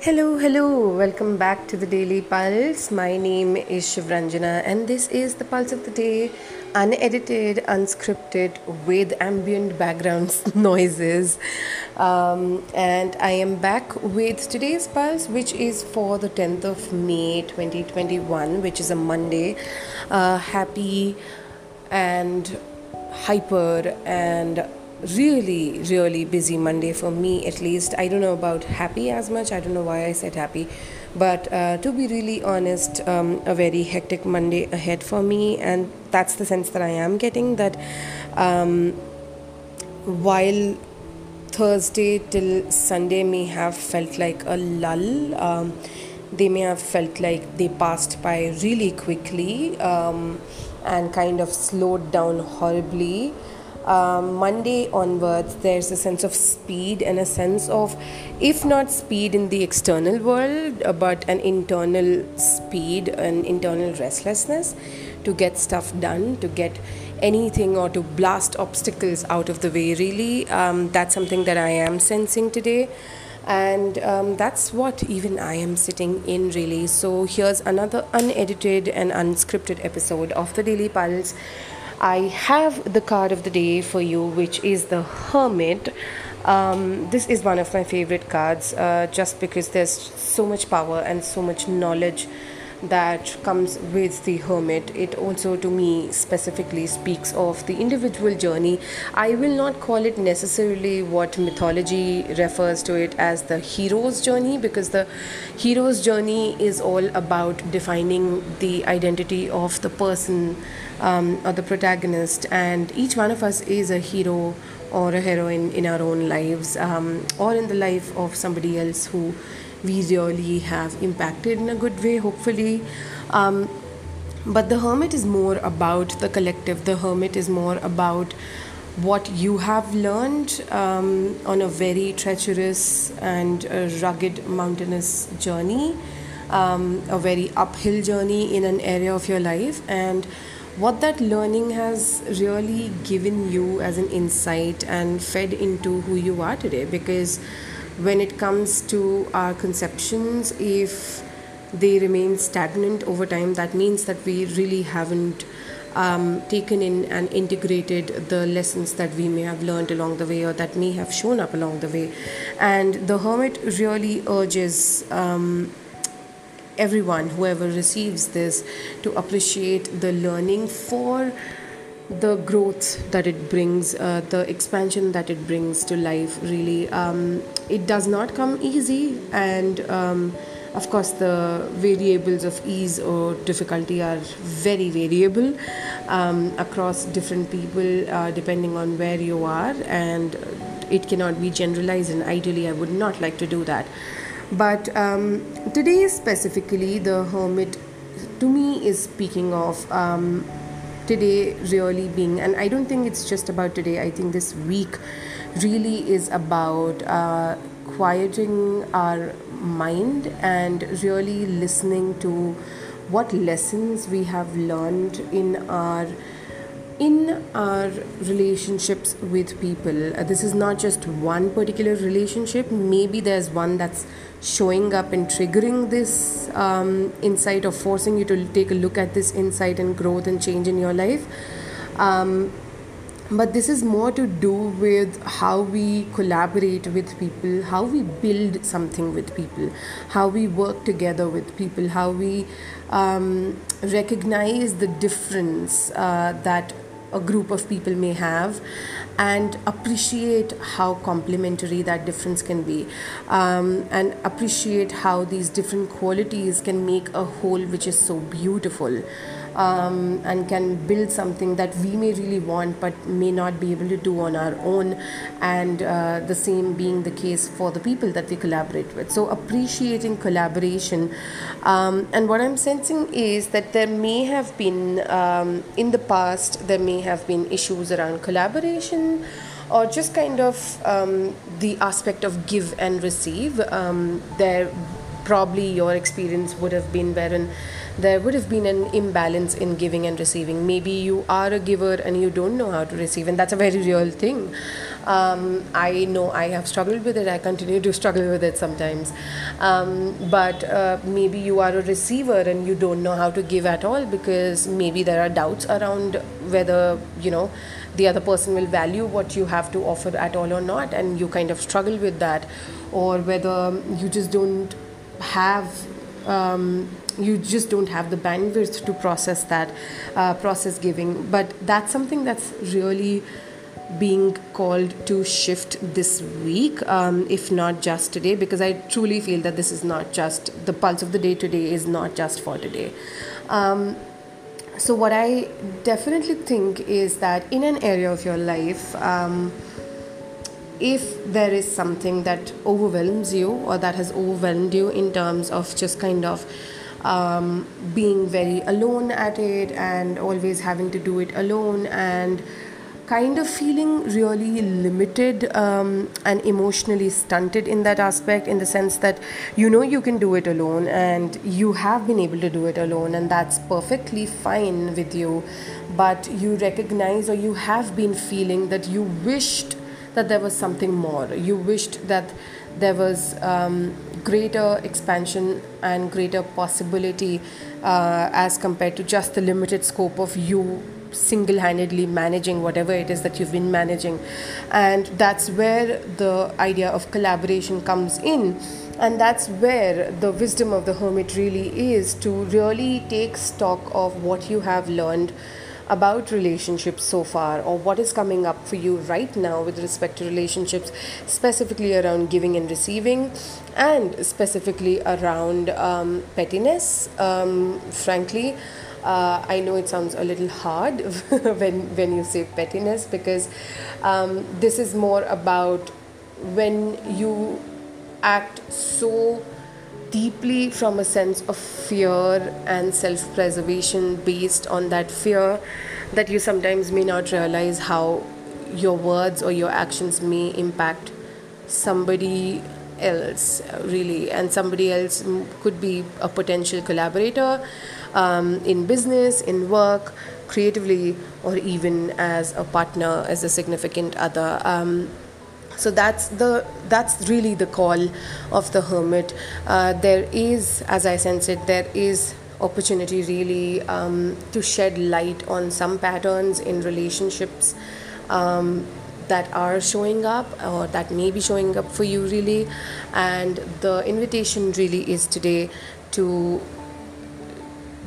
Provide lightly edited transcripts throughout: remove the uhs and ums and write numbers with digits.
Hello, welcome back to the Daily Pulse. My name is Shivranjana and this is the Pulse of the Day, unedited, unscripted, with ambient background noises. And I am back with today's Pulse, which is for the 10th of May 2021, which is a Monday. Happy and hyper and really busy Monday for me, at least. I don't know about happy as much. I don't know why I said happy, but to be really honest, a very hectic Monday ahead for me, and that's the sense that I am getting, that while Thursday till Sunday may have felt like a lull, they may have felt like they passed by really quickly and kind of slowed down horribly. Monday onwards, there's a sense of speed and a sense of, if not speed in the external world, but an internal speed, an internal restlessness to get stuff done, to get anything or to blast obstacles out of the way, really. That's something that I am sensing today. And that's what even I am sitting in, really. So here's another unedited and unscripted episode of the Daily Pulse. I have the card of the day for you, which is the Hermit. This is one of my favorite cards, just because there's so much power and so much knowledge that comes with the Hermit. It also, to me specifically, speaks of the individual journey. I will not call it necessarily what mythology refers to it as, the hero's journey, because the hero's journey is all about defining the identity of the person or the protagonist, and each one of us is a hero or a heroine in our own lives, or in the life of somebody else who we really have impacted in a good way, hopefully. But the Hermit is more about the collective. The Hermit is more about what you have learned on a very treacherous and rugged, mountainous journey, a very uphill journey in an area of your life, and what that learning has really given you as an insight and fed into who you are today. Because when it comes to our conceptions, if they remain stagnant over time, that means that we really haven't taken in and integrated the lessons that we may have learned along the way, or that may have shown up along the way. And the Hermit really urges everyone, whoever receives this, to appreciate the learning for the growth that it brings, the expansion that it brings to life, really. It does not come easy, and of course the variables of ease or difficulty are very variable across different people, depending on where you are, and it cannot be generalized, and ideally I would not like to do that. But today specifically, the Hermit to me is speaking of today really being, and I don't think it's just about today, I think this week really is about quieting our mind and really listening to what lessons we have learned in our relationships with people. This is not just one particular relationship. Maybe there's one that's showing up and triggering this insight, or forcing you to take a look at this insight and growth and change in your life. But this is more to do with how we collaborate with people, how we build something with people, how we work together with people, how we recognize the difference that a group of people may have, and appreciate how complementary that difference can be, and appreciate how these different qualities can make a whole which is so beautiful, and can build something that we may really want but may not be able to do on our own, and the same being the case for the people that we collaborate with. So appreciating collaboration, and what I'm sensing is that there may have been, in the past, there may have been issues around collaboration, or just kind of the aspect of give and receive. There probably your experience would have been wherein there would have been an imbalance in giving and receiving. Maybe you are a giver and you don't know how to receive, and that's a very real thing. I know I have struggled with it. I continue to struggle with it sometimes. But maybe you are a receiver and you don't know how to give at all, because maybe there are doubts around whether, you know, the other person will value what you have to offer at all or not, and you kind of struggle with that, or whether you just don't have the bandwidth to process that, process giving. But that's something that's really being called to shift this week, if not just today, because I truly feel that this is not just the pulse of the day. Today is not just for today. So what I definitely think is that in an area of your life, if there is something that overwhelms you or that has overwhelmed you in terms of just kind of being very alone at it and always having to do it alone and kind of feeling really limited and emotionally stunted in that aspect, in the sense that you know you can do it alone and you have been able to do it alone and that's perfectly fine with you, but you recognize or you have been feeling that you wished that there was something more. You wished that there was greater expansion and greater possibility as compared to just the limited scope of you single-handedly managing whatever it is that you've been managing. And that's where the idea of collaboration comes in, and that's where the wisdom of the hermit really is, to really take stock of what you have learned about relationships so far, or what is coming up for you right now with respect to relationships, specifically around giving and receiving, and specifically around pettiness. Frankly, I know it sounds a little hard when you say pettiness, because this is more about when you act so deeply from a sense of fear and self-preservation, based on that fear, that you sometimes may not realize how your words or your actions may impact somebody else, really. And somebody else could be a potential collaborator in business, in work, creatively, or even as a partner, as a significant other. So that's really the call of the hermit. There is, as I sense it, there is opportunity really to shed light on some patterns in relationships that are showing up, or that may be showing up for you, really. And the invitation really is today to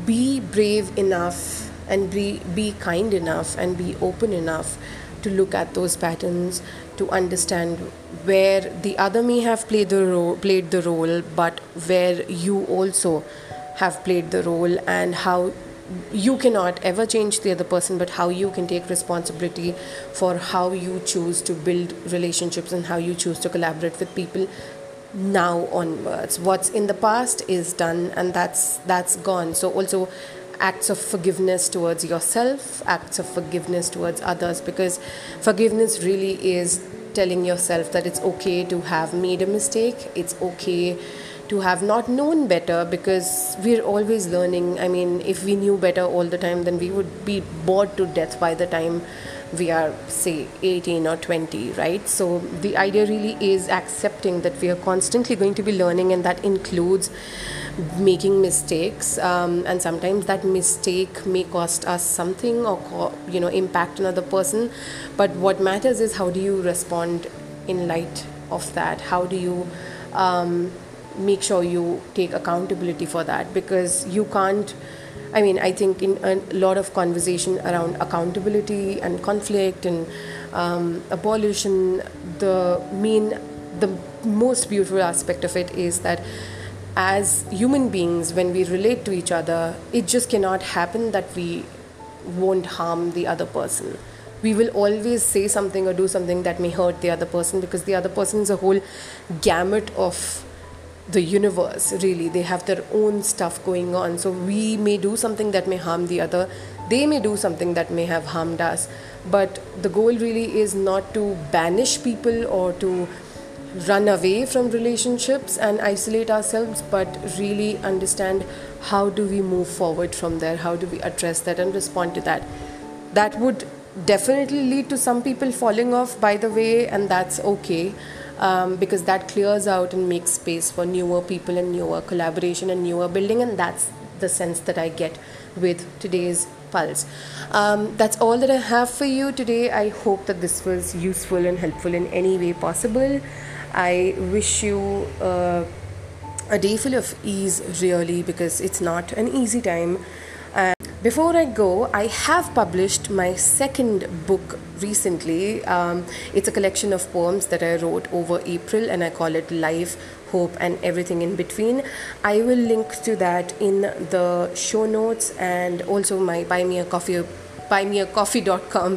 be brave enough and be kind enough and be open enough to look at those patterns, to understand where the other may have played the role, but where you also have played the role, and how you cannot ever change the other person, but how you can take responsibility for how you choose to build relationships and how you choose to collaborate with people now onwards. What's in the past is done, and that's gone. So also acts of forgiveness towards yourself, acts of forgiveness towards others, because forgiveness really is telling yourself that it's okay to have made a mistake, it's okay to have not known better, because we're always learning. I mean, if we knew better all the time, then we would be bored to death by the time we are, say, 18 or 20, right? So the idea really is accepting that we are constantly going to be learning, and that includes making mistakes, and sometimes that mistake may cost us something or, you know, impact another person. But what matters is, how do you respond in light of that? How do you make sure you take accountability for that? Because you can't, I mean, I think in a lot of conversation around accountability and conflict and abolition, the most beautiful aspect of it is that as human beings, when we relate to each other, it just cannot happen that we won't harm the other person. We will always say something or do something that may hurt the other person, because the other person is a whole gamut of the universe, really. They have their own stuff going on. So we may do something that may harm the other, they may do something that may have harmed us, but the goal really is not to banish people or to run away from relationships and isolate ourselves, but really understand how do we move forward from there, how do we address that and respond to that. That would definitely lead to some people falling off by the way, and that's okay, because that clears out and makes space for newer people and newer collaboration and newer building, and that's the sense that I get with today's pulse. That's all that I have for you today. I hope that this was useful and helpful in any way possible. I wish you a day full of ease, really, because it's not an easy time. Before I go, I have published my second book recently. It's a collection of poems that I wrote over April, and I call it Life, Hope and Everything in Between. I will link to that in the show notes, and also my buymeacoffee.com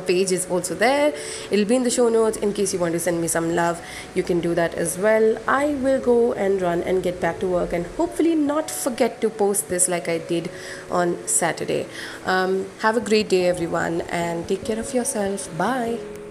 page is also there. It'll be in the show notes in case you want to send me some love. You can do that as well. I will go and run and get back to work, and hopefully not forget to post this like I did on Saturday. Have a great day everyone, and take care of yourself. Bye.